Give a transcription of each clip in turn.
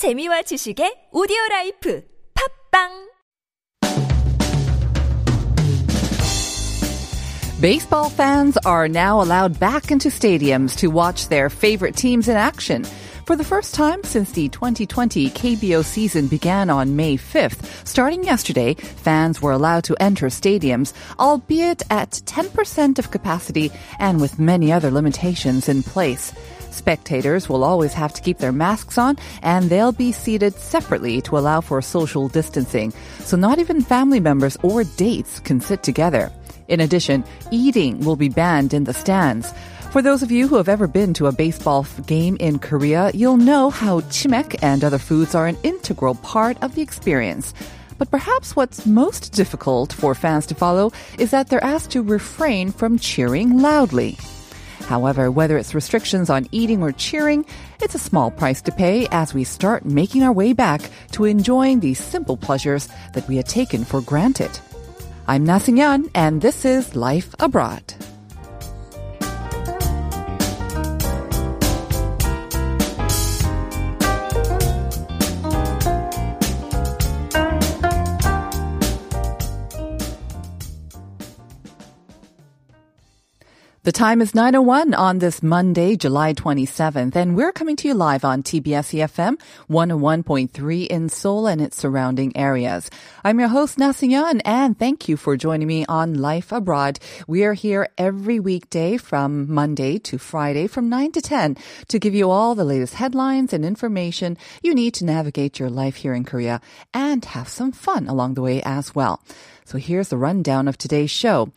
재미와 지식의 오디오라이프 팝빵 Baseball fans are now allowed back into stadiums to watch their favorite teams in action. For the first time since the 2020 KBO season began on May 5th, starting yesterday, fans were allowed to enter stadiums, albeit at 10% of capacity and with many other limitations in place. Spectators will always have to keep their masks on, and they'll be seated separately to allow for social distancing. So not even family members or dates can sit together. In addition, eating will be banned in the stands. For those of you who have ever been to a baseball game in Korea, you'll know how chimek and other foods are an integral part of the experience. But perhaps what's most difficult for fans to follow is that they're asked to refrain from cheering loudly. However, whether it's restrictions on eating or cheering, it's a small price to pay as we start making our way back to enjoying these simple pleasures that we had taken for granted. I'm Na Seung-yeon, and this is Life Abroad. The time is 9:01 on this Monday, July 27th, and we're coming to you live on TBS eFM 101.3 in Seoul and its surrounding areas. I'm your host, Na Seung-yeon, and thank you for joining me on Life Abroad. We are here every weekday from Monday to Friday from 9 to 10 to give you all the latest headlines and information you need to navigate your life here in Korea and have some fun along the way as well. So here's the rundown of today's show.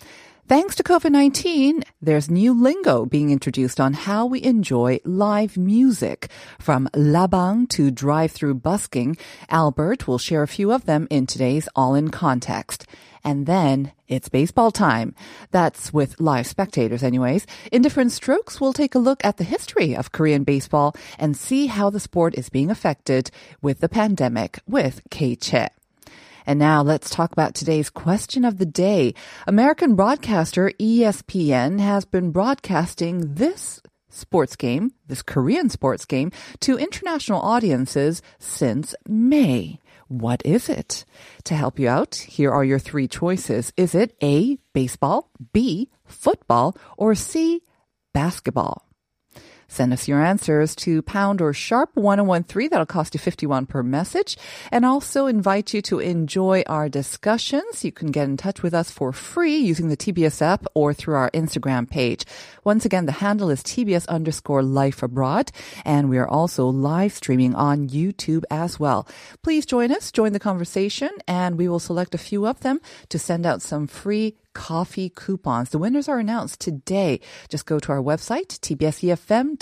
Thanks to COVID-19, there's new lingo being introduced on how we enjoy live music. From labang to drive-through busking, Albert will share a few of them in today's All in Context. And then it's baseball time. That's with live spectators anyways. In different strokes, we'll take a look at the history of Korean baseball and see how the sport is being affected with the pandemic with K-Che. And now let's talk about today's question of the day. American broadcaster ESPN has been broadcasting this Korean sports game, to international audiences since May. What is it? To help you out, here are your three choices. Is it A, baseball, B, football, or C, basketball? Send us your answers to pound or sharp 1013. That'll cost you 51 per message. And also invite you to enjoy our discussions. You can get in touch with us for free using the TBS app or through our Instagram page. Once again, the handle is TBS_Life Abroad. And we are also live streaming on YouTube as well. Please join us, join the conversation, and we will select a few of them to send out some free coffee coupons. The winners are announced today. Just go to our website, tbsefm.soul.kr,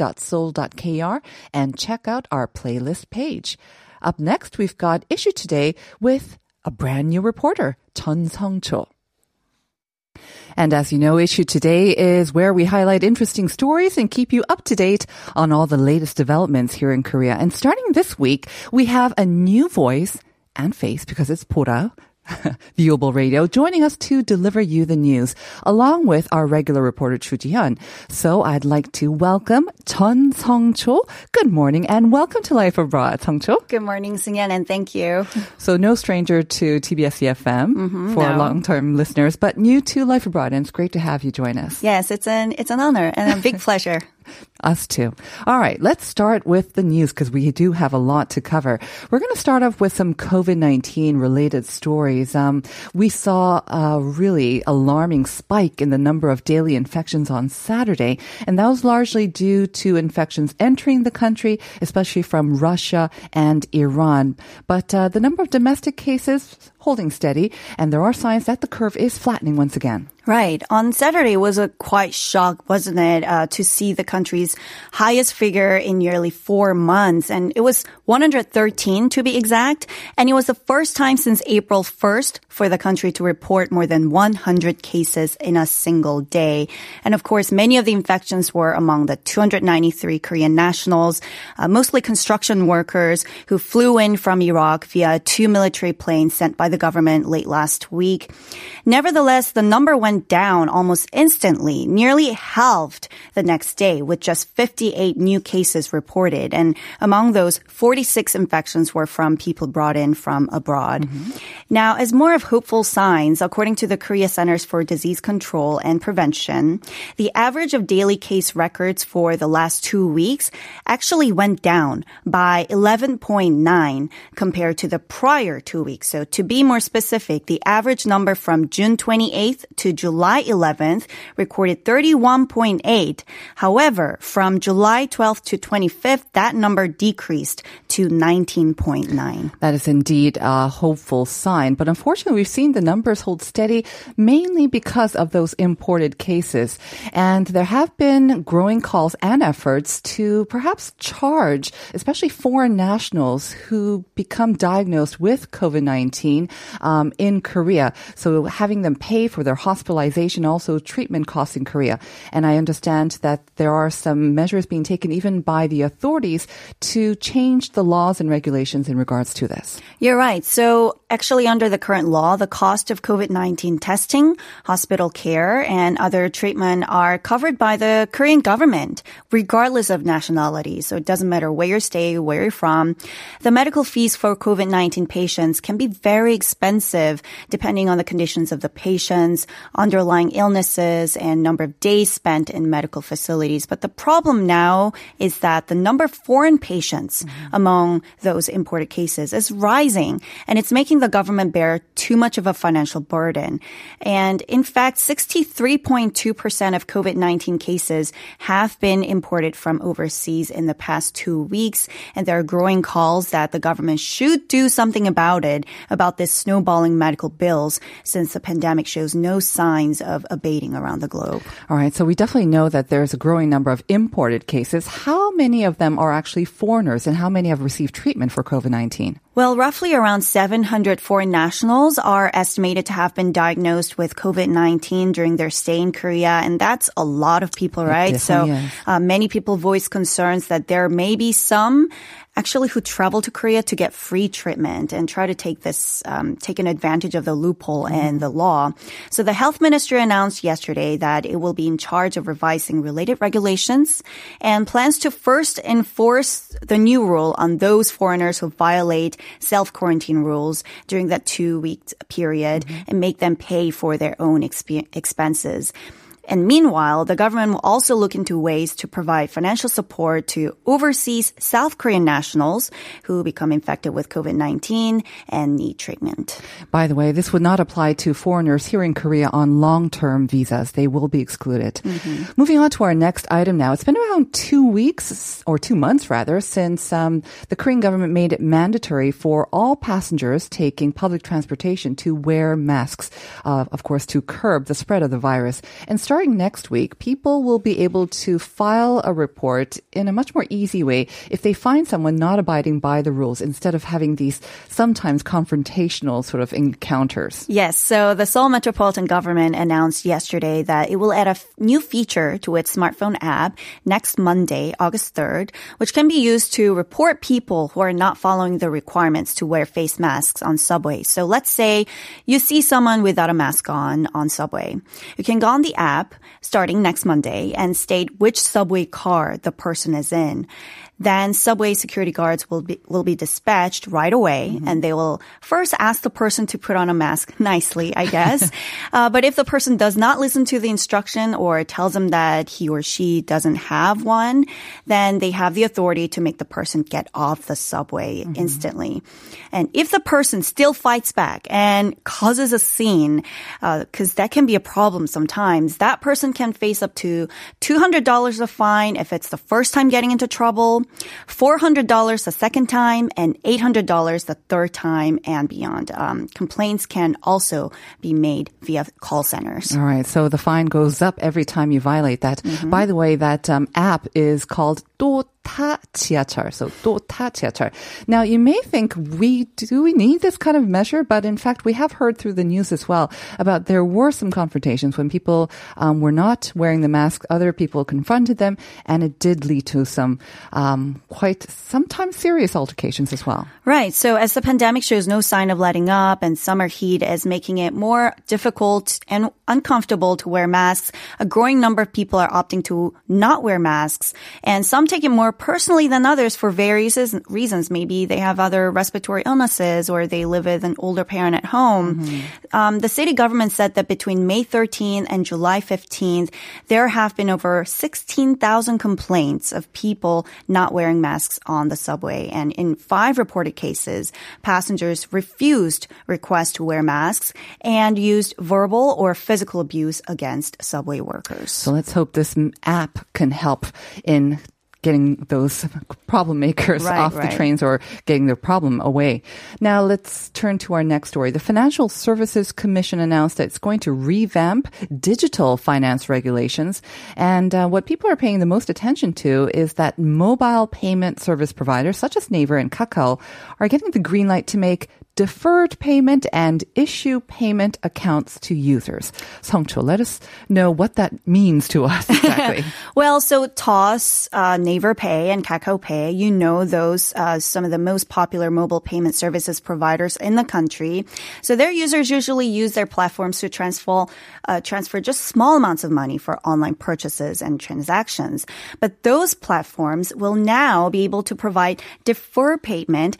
and check out our playlist page. Up next, we've got Issue Today with a brand new reporter, Jeon Seong-cho. And as you know, Issue Today is where we highlight interesting stories and keep you up to date on all the latest developments here in Korea. And starting this week, we have a new voice and face because it's Bora, Viewable Radio, joining us to deliver you the news, along with our regular reporter, Chu Ji-hyun. So I'd like to welcome Jeon Seong-cho. Good morning and welcome to Life Abroad, Seong-cho. Good morning, Seung-yeon, and thank you. So no stranger to TBS eFM for long-term listeners, but new to Life Abroad, and it's great to have you join us. Yes, it's an honor and a big pleasure. Us too. All right, let's start with the news because we do have a lot to cover. We're going to start off with some COVID-19 related stories. We saw a really alarming spike in the number of daily infections on Saturday, and that was largely due to infections entering the country, especially from Russia and Iran. But the number of domestic cases holding steady, and there are signs that the curve is flattening once again. Right. On Saturday was a quite shock, wasn't it, to see the country's highest figure in nearly 4 months. And it was 113 to be exact. And it was the first time since April 1st for the country to report more than 100 cases in a single day. And of course, many of the infections were among the 293 Korean nationals, mostly construction workers who flew in from Iraq via 2 military planes sent by the government late last week. Nevertheless, the number went down almost instantly, nearly halved the next day with just was 58 new cases reported. And among those, 46 infections were from people brought in from abroad. Mm-hmm. Now, as more of hopeful signs, according to the Korea Centers for Disease Control and Prevention, the average of daily case records for the last 2 weeks actually went down by 11.9 compared to the prior 2 weeks. So to be more specific, the average number from June 28th to July 11th recorded 31.8. However, from July 12th to 25th, that number decreased to 19.9. That is indeed a hopeful sign. But unfortunately, we've seen the numbers hold steady, mainly because of those imported cases. And there have been growing calls and efforts to perhaps charge, especially foreign nationals who become diagnosed with COVID-19 in Korea. So having them pay for their hospitalization, also treatment costs in Korea. And I understand that there are some measures being taken even by the authorities to change the laws and regulations in regards to this. You're right. So actually, under the current law, the cost of COVID-19 testing, hospital care, and other treatment are covered by the Korean government, regardless of nationality. So it doesn't matter where you stay, where you're from. The medical fees for COVID-19 patients can be very expensive depending on the conditions of the patients, underlying illnesses, and number of days spent in medical facilities. But the problem now is that the number of foreign patients among those imported cases is rising, and it's making the government bear too much of a financial burden. And in fact, 63.2% of COVID-19 cases have been imported from overseas in the past 2 weeks, and there are growing calls that the government should do something about it, about this snowballing medical bills, since the pandemic shows no signs of abating around the globe. All right, so we definitely know that there's a growing number of imported cases. How many of them are actually foreigners, and how many have received treatment for COVID-19? Well, roughly around 700 foreign nationals are estimated to have been diagnosed with COVID-19 during their stay in Korea, and that's a lot of people, right? So many people voice concerns that there may be some actually who travel to Korea to get free treatment and try to take this, taking advantage of the loophole in the law. So the health ministry announced yesterday that it will be in charge of revising related regulations and plans to first enforce the new rule on those foreigners who violate self-quarantine rules during that 2 week period and make them pay for their own expenses. And meanwhile, the government will also look into ways to provide financial support to overseas South Korean nationals who become infected with COVID-19 and need treatment. By the way, this would not apply to foreigners here in Korea on long-term visas. They will be excluded. Mm-hmm. Moving on to our next item now. It's been around 2 weeks, or 2 months rather, since the Korean government made it mandatory for all passengers taking public transportation to wear masks, of course, to curb the spread of the virus. And starting next week, people will be able to file a report in a much more easy way if they find someone not abiding by the rules, instead of having these sometimes confrontational sort of encounters. Yes, so the Seoul Metropolitan Government announced yesterday that it will add a new feature to its smartphone app next Monday, August 3rd, which can be used to report people who are not following the requirements to wear face masks on subways. So let's say you see someone without a mask on subway. You can go on the app starting next Monday and state which subway car the person is in. Then subway security guards will be dispatched right away, and they will first ask the person to put on a mask nicely, I guess. But if the person does not listen to the instruction or tells them that he or she doesn't have one, then they have the authority to make the person get off the subway instantly. And if the person still fights back and causes a scene, because that can be a problem sometimes, that person can face up to $200 of fine if it's the first time getting into trouble, $400 the second time, and $800 the third time and beyond. Complaints can also be made via call centers. All right, so the fine goes up every time you violate that. By the way, that app is called 또 타 지하철. So 또 타 지하철. Now you may think we need this kind of measure, but in fact we have heard through the news as well about there were some confrontations when people were not wearing the mask. Other people confronted them, and it did lead to some quite sometimes serious altercations as well. Right. So as the pandemic shows no sign of letting up, and summer heat is making it more difficult and uncomfortable to wear masks, a growing number of people are opting to not wear masks, and some take it more personally than others for various reasons. Maybe they have other respiratory illnesses or they live with an older parent at home. Mm-hmm. The city government said that between May 13th and July 15th, there have been over 16,000 complaints of people not wearing masks on the subway. And in 5 reported cases, passengers refused requests to wear masks and used verbal or physical abuse against subway workers. So let's hope this app can help in getting those problem makers off the trains or getting their problem away. Now let's turn to our next story. The Financial Services Commission announced that it's going to revamp digital finance regulations. And what people are paying the most attention to is that mobile payment service providers such as Naver and Kakao are getting the green light to make deferred payment and issue payment accounts to users. Seong-cho, let us know what that means to us exactly. Well, so Toss, Naver Pay, and Kakao Pay, you know those, some of the most popular mobile payment services providers in the country. So their users usually use their platforms to transfer just small amounts of money for online purchases and transactions. But those platforms will now be able to provide deferred payment,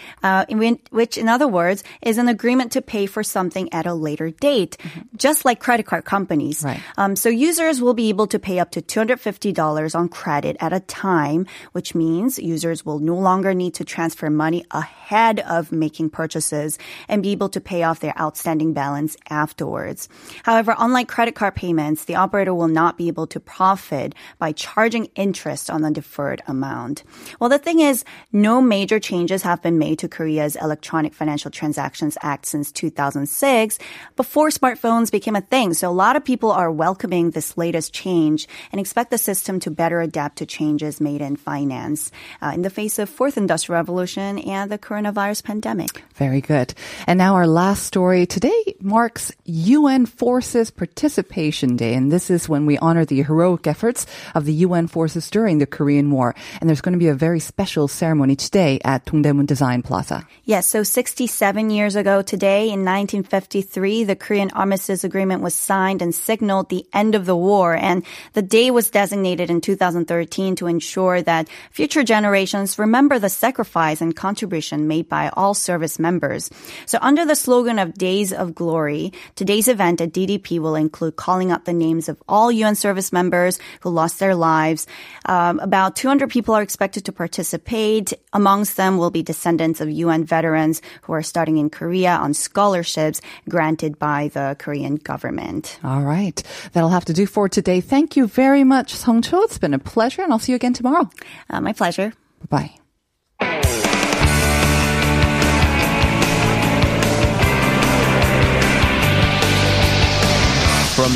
which in other words, is an agreement to pay for something at a later date, just like credit card companies. Right. So users will be able to pay up to $250 on credit at a time, which means users will no longer need to transfer money ahead of making purchases and be able to pay off their outstanding balance afterwards. However, unlike credit card payments, the operator will not be able to profit by charging interest on the deferred amount. Well, the thing is, no major changes have been made to Korea's Electronic Financial Transactions Act since 2006, before smartphones became a thing. So a lot of people are welcoming this latest change and expect the system to better adapt to changes made in finance in the face of Fourth Industrial Revolution and the coronavirus pandemic. Very good. And now our last story. Today marks UN Forces Participation Day, and this is when we honor the heroic efforts of the UN forces during the Korean War. And there's going to be a very special ceremony today at Dongdaemun Design Plaza. Yes, so 67 years ago today, in 1953, the Korean Armistice Agreement was signed and signaled the end of the war, and the day was designated in 2013 to ensure that future generations remember the sacrifice and contribution made by all service members. So under the slogan of Days of Glory, today's event at DDP will include calling out the names of all UN service members who lost their lives. About 200 people are expected to participate. Amongst them will be descendants of UN veterans who are starting in Korea on scholarships granted by the Korean government. All right. That'll have to do for today. Thank you very much, Seong-cho. It's been a pleasure, and I'll see you again tomorrow. My pleasure. Bye-bye. From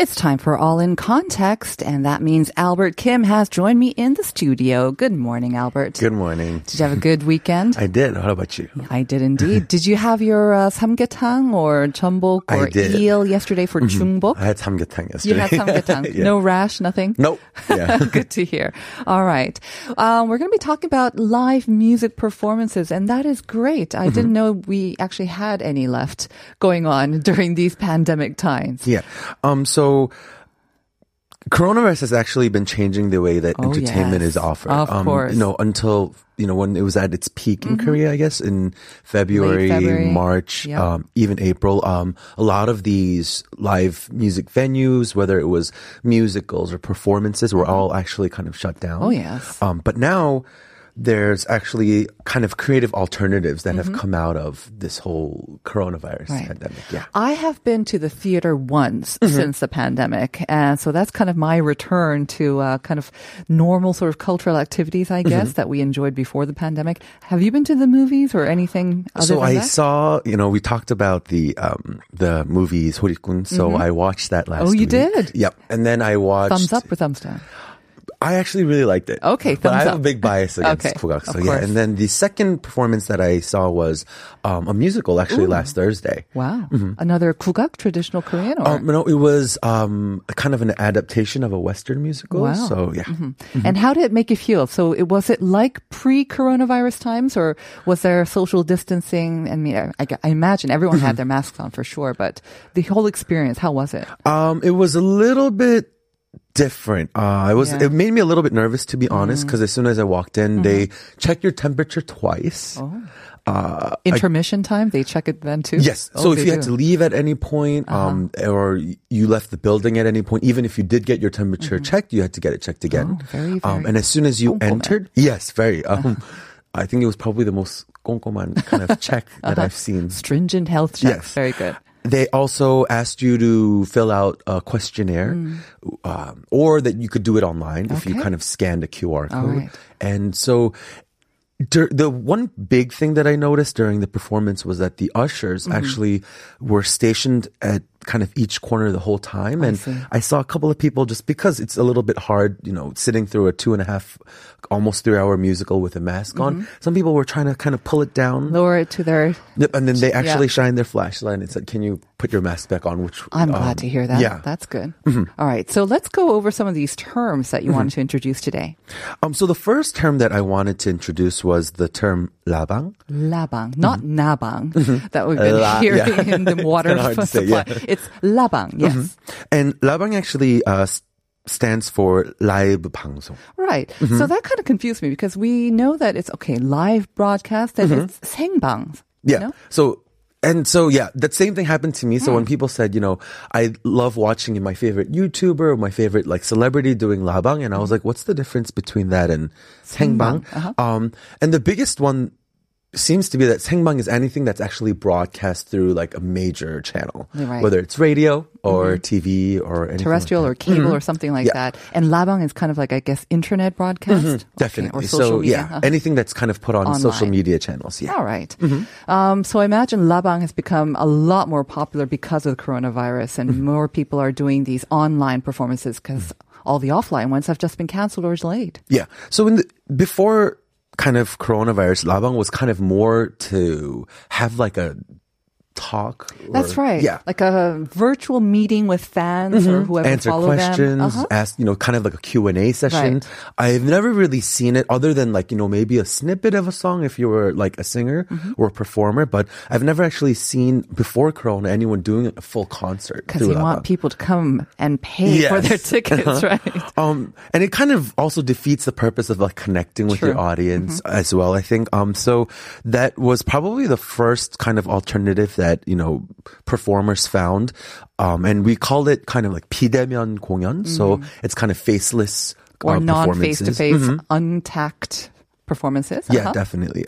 It's time for All in Context, and that means Albert Kim has joined me in the studio. Good morning, Albert. Good morning. Did you have a good weekend? I did. How about you? I did indeed. Did you have your samgyetang or jeonbok or eel yesterday for jungbok? I had samgyetang yesterday. You had samgyetang? Yeah. No rash, nothing? Nope. Yeah. Good to hear. All right. We're going to be talking about live music performances, and that is great. I didn't know we actually had any left going on during these pandemic times. Yeah. So coronavirus has actually been changing the way that entertainment is offered. Of course. Until when it was at its peak in Korea, I guess, in February. March, even April. A lot of these live music venues, whether it was musicals or performances, were all actually kind of shut down. Oh, yes. But now there's actually kind of creative alternatives that have come out of this whole coronavirus pandemic. Yeah. I have been to the theater once since the pandemic. And so that's kind of my return to kind of normal sort of cultural activities, I guess, that we enjoyed before the pandemic. Have you been to the movies or anything other than that? So I saw, you know, we talked about the movies, Horikkun. So I watched that last week. Oh, you did? Yep. And then I watched... Thumbs up or thumbs down? I actually really liked it. Okay, thumbs up. But I have a big bias against Kugak. So yeah, and then the second performance that I saw was a musical actually last Thursday. Wow. Another Kugak, traditional Korean? Or? No, it was kind of an adaptation of a Western musical. Wow. So yeah. And how did it make you feel? So was it like pre-coronavirus times, or was there social distancing? I mean, I imagine everyone had their masks on for sure, but the whole experience, how was it? It was a little bit different. It made me a little bit nervous, to be honest, because as soon as I walked in, they check your temperature twice. Oh. Intermission time, they check it then too? Yes. So if you had to leave at any point or you left the building at any point, even if you did get your temperature checked, you had to get it checked again. Oh, very, very and as soon as you entered, yes, very. I think it was probably the most 꼼꼼한 kind of check that I've seen. Stringent health checks. Yes. Very good. They also asked you to fill out a questionnaire or that you could do it online if you kind of scanned a QR code. Right. And so the one big thing that I noticed during the performance was that the ushers actually were stationed at kind of each corner the whole time. And I saw a couple of people, just because it's a little bit hard, you know, sitting through a 2.5, almost 3-hour musical with a mask on. Some people were trying to kind of pull it down. Lower it to their... Yep, and then they actually shined their flashlight and said, can you put your mask back on? Which I'm glad to hear that. Yeah. That's good. All right. So let's go over some of these terms that you wanted to introduce today. So the first term that I wanted to introduce was the term labang. Labang. Not nabang that we've been hearing in the water supply. It's labang, yes. And labang actually stands for live 방송. Right. So that kind of confused me because we know that it's, live broadcast and it's 생방. Yeah. You know? So, that same thing happened to me. So when people said, you know, I love watching my favorite YouTuber, my favorite like celebrity doing labang, and I was like, what's the difference between that and 생방? And the biggest one seems to be that 생방 is anything that's actually broadcast through like a major channel, whether it's radio or TV or anything terrestrial like or cable or something like that. And labang is kind of like, I guess, internet broadcast, definitely, or social media. Anything that's kind of put on online. Social media channels. Yeah. All right. So I imagine labang has become a lot more popular because of the coronavirus, and more people are doing these online performances because all the offline ones have just been canceled or delayed. Yeah. So before kind of coronavirus, labang was kind of more to have like a talk. That's right. Yeah. Like a virtual meeting with fans or whoever follow them. Answer questions, ask, you know, kind of like a Q&A session. Right. I've never really seen it other than like, you know, maybe a snippet of a song if you were like a singer or a performer, but I've never actually seen before Corona anyone doing a full concert. Because you want people to come and pay for their tickets, right? And it kind of also defeats the purpose of like connecting with your audience as well, I think. So that was probably the first kind of alternative that, you know, performers found. And we called it kind of like 비대면 공연. So it's kind of faceless or non-face-to-face, untacked performances. Yeah, definitely.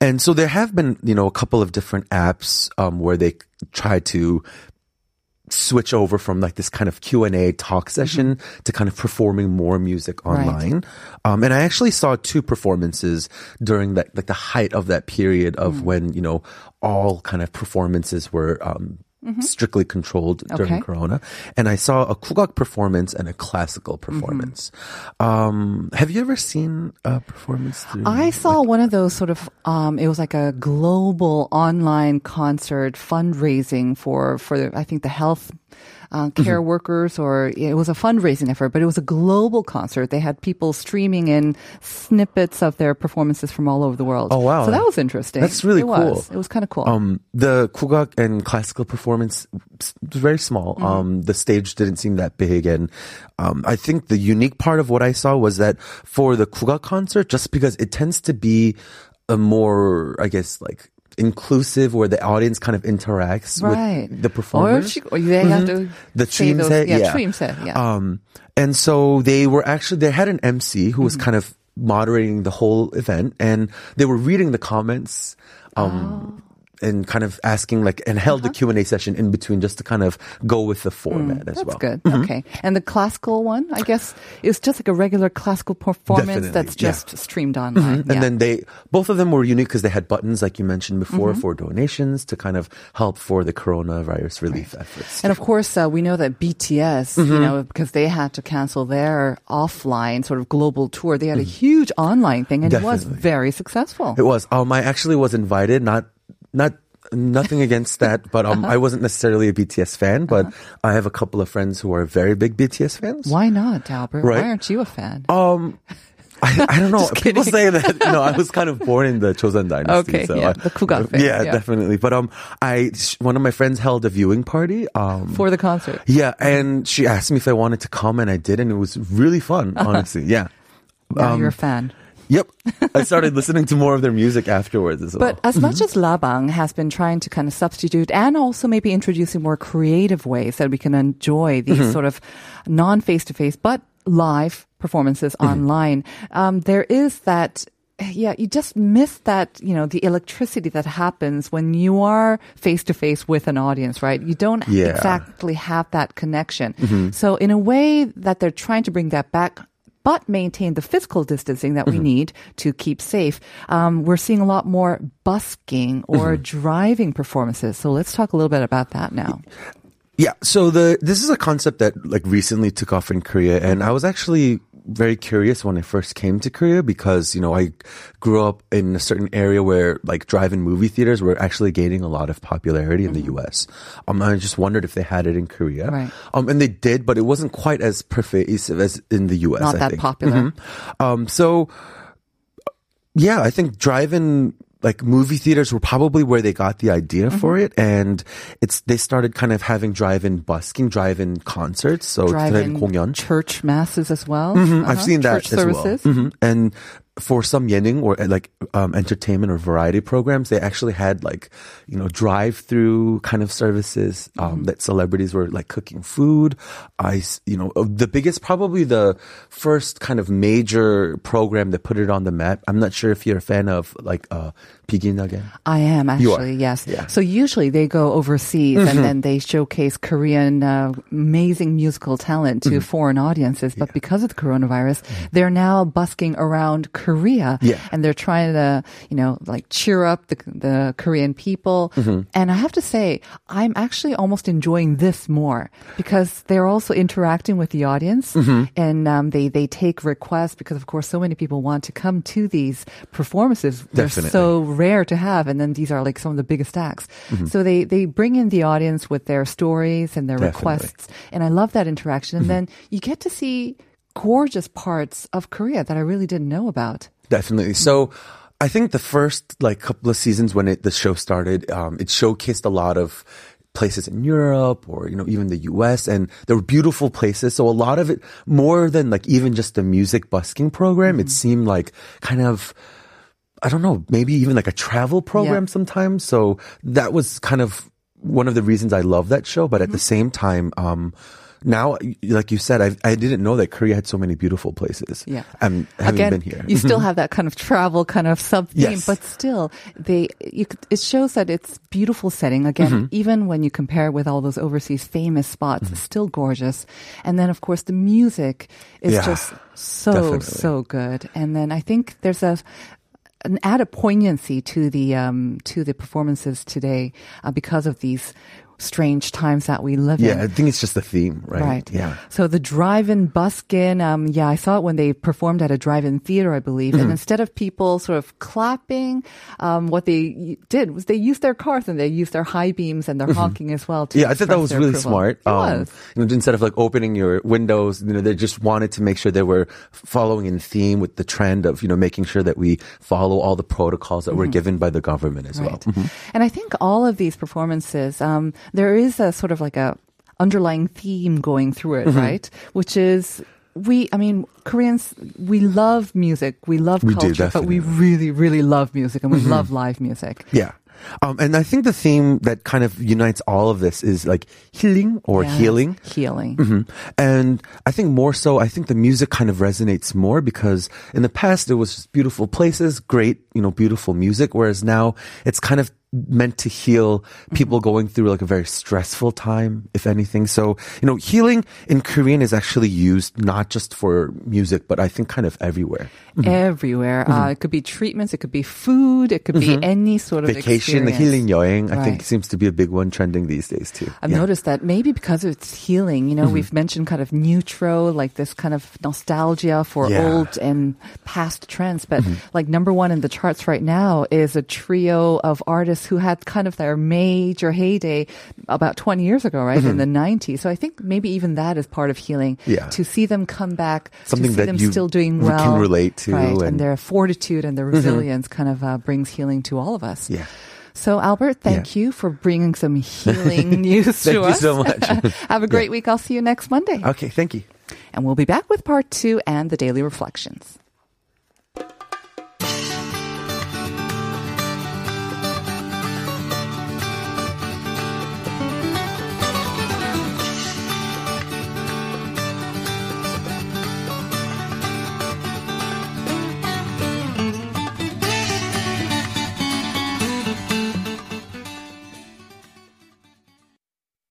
And so there have been, you know, a couple of different apps where they try to switch over from like this kind of Q&A talk session to kind of performing more music online. Right. And I actually saw two performances during that, like the height of that period of when, you know, all kind of performances were strictly controlled during Corona. And I saw a Kugak performance and a classical performance. Have you ever seen a performance? I saw one of those sort of, it was like a global online concert fundraising for I think the health care workers, or it was a fundraising effort, but it was a global concert. They had people streaming in snippets of their performances from all over the world. Oh, wow. So that was interesting. That's really cool. It was kind of cool. The Kugak and classical performance was very small. The stage didn't seem that big. And I think the unique part of what I saw was that for the Kugak concert, just because it tends to be a more, I guess, like, inclusive, where the audience kind of interacts with the performers. Or they have to the dream set, and so they had an MC who was kind of moderating the whole event, and they were reading the comments. And kind of asking, like, and held the Q&A session in between just to kind of go with the format as well. That's good. Mm-hmm. Okay. And the classical one, I guess, is just like a regular classical performance that's just streamed online. Mm-hmm. And then both of them were unique because they had buttons, like you mentioned before, for donations to kind of help for the coronavirus relief efforts. And of course, we know that BTS, you know, because they had to cancel their offline sort of global tour, they had a huge online thing, and it was very successful. It was. I actually was invited, nothing against that, but I wasn't necessarily a BTS fan, but I have a couple of friends who are very big BTS fans. Why not, Albert? Right? Why aren't you a fan? I don't know. People say that, you know, I was kind of born in the Joseon dynasty. Okay, so the Kugan phase. Yeah, definitely. But one of my friends held a viewing party. For the concert. Yeah, and she asked me if I wanted to come, and I did, and it was really fun, honestly. Yeah. Now you're a fan. Yep. I started listening to more of their music afterwards as well. But as much as Labang has been trying to kind of substitute and also maybe introducing more creative ways that we can enjoy these sort of non-face-to-face but live performances online, there is that... Yeah, you just miss that, you know, the electricity that happens when you are face-to-face with an audience, right? You don't exactly have that connection. So in a way that they're trying to bring that back, but maintain the physical distancing that we need to keep safe. We're seeing a lot more busking or driving performances. So let's talk a little bit about that now. Yeah, so this is a concept that like recently took off in Korea, and I was actually very curious when I first came to Korea because, you know, I grew up in a certain area where like drive-in movie theaters were actually gaining a lot of popularity in the US. I just wondered if they had it in Korea. Right. And they did, but it wasn't quite as pervasive as in the US. Not that popular. So, yeah, I think drive-in like movie theaters were probably where they got the idea for it, and they started kind of having drive-in busking, drive-in concerts, so drive-in 공연, church masses as well. I've seen that church as services. Well. And for some 예능 or like entertainment or variety programs, they actually had like, you know, drive-through kind of services that celebrities were like cooking food. The biggest, probably the first kind of major program that put it on the map. I'm not sure if you're a fan of like Begin Again. I am actually, yes. Yeah. So usually they go overseas and then they showcase Korean amazing musical talent to foreign audiences. But because of the coronavirus, they're now busking around Korea, and they're trying to, you know, like cheer up the Korean people. And I have to say, I'm actually almost enjoying this more because they're also interacting with the audience, and they take requests because, of course, so many people want to come to these performances. Definitely. They're so rare to have, and then these are like some of the biggest acts. So they bring in the audience with their stories and their requests, and I love that interaction. And then you get to see gorgeous parts of Korea that I really didn't know about. Definitely. So I think the first like couple of seasons when the show started, it showcased a lot of places in Europe or, you know, even the US, and there were beautiful places. So a lot of it, more than like even just the music busking program, it seemed like kind of, I don't know, maybe even like a travel program sometimes. So that was kind of one of the reasons I love that show. But at the same time, now, like you said, I didn't know that Korea had so many beautiful places. Yeah. Having been here. You still have that kind of travel kind of sub-theme, but still, it shows that it's beautiful setting. Again, even when you compare it with all those overseas famous spots, it's still gorgeous. And then, of course, the music is just so, so good. And then I think there's an added poignancy to the performances today because of these strange times that we live in. Yeah, I think it's just the theme, right? Right. Yeah. So the drive-in buskin, I saw it when they performed at a drive-in theater, I believe. And instead of people sort of clapping, what they did was they used their cars and they used their high beams and their honking as well. To I thought that was really smart. You know, instead of like opening your windows, you know, they just wanted to make sure they were following in theme with the trend of, you know, making sure that we follow all the protocols that were given by the government as well. And I think all of these performances, there is a sort of like a underlying theme going through it, right? Which is, Koreans, we love music, we love culture, but we really, really love music, and we love live music. Yeah. And I think the theme that kind of unites all of this is like healing or healing. Healing. Mm-hmm. And I think more so, I think the music kind of resonates more because in the past there was just beautiful places, great, you know, beautiful music, whereas now it's kind of meant to heal people going through like a very stressful time, if anything. So, you know, healing in Korean is actually used not just for music, but I think kind of everywhere. Mm-hmm. Everywhere. Mm-hmm. It could be treatments, it could be food, it could be any sort of vacation, the healing 여행, I think seems to be a big one trending these days too. I've noticed that maybe because it's healing, you know, we've mentioned kind of neutro, like this kind of nostalgia for old and past trends, but like number one in the charts right now is a trio of artists who had kind of their major heyday about 20 years ago, right? In the 90s. So I think maybe even that is part of healing. Yeah. To see them come back, something to see them still doing well. Can relate to. Right. And their fortitude and their resilience kind of brings healing to all of us. Yeah. So Albert, thank you for bringing some healing news to us. Thank you so much. Have a great week. I'll see you next Monday. Okay, thank you. And we'll be back with part 2 and the Daily Reflections.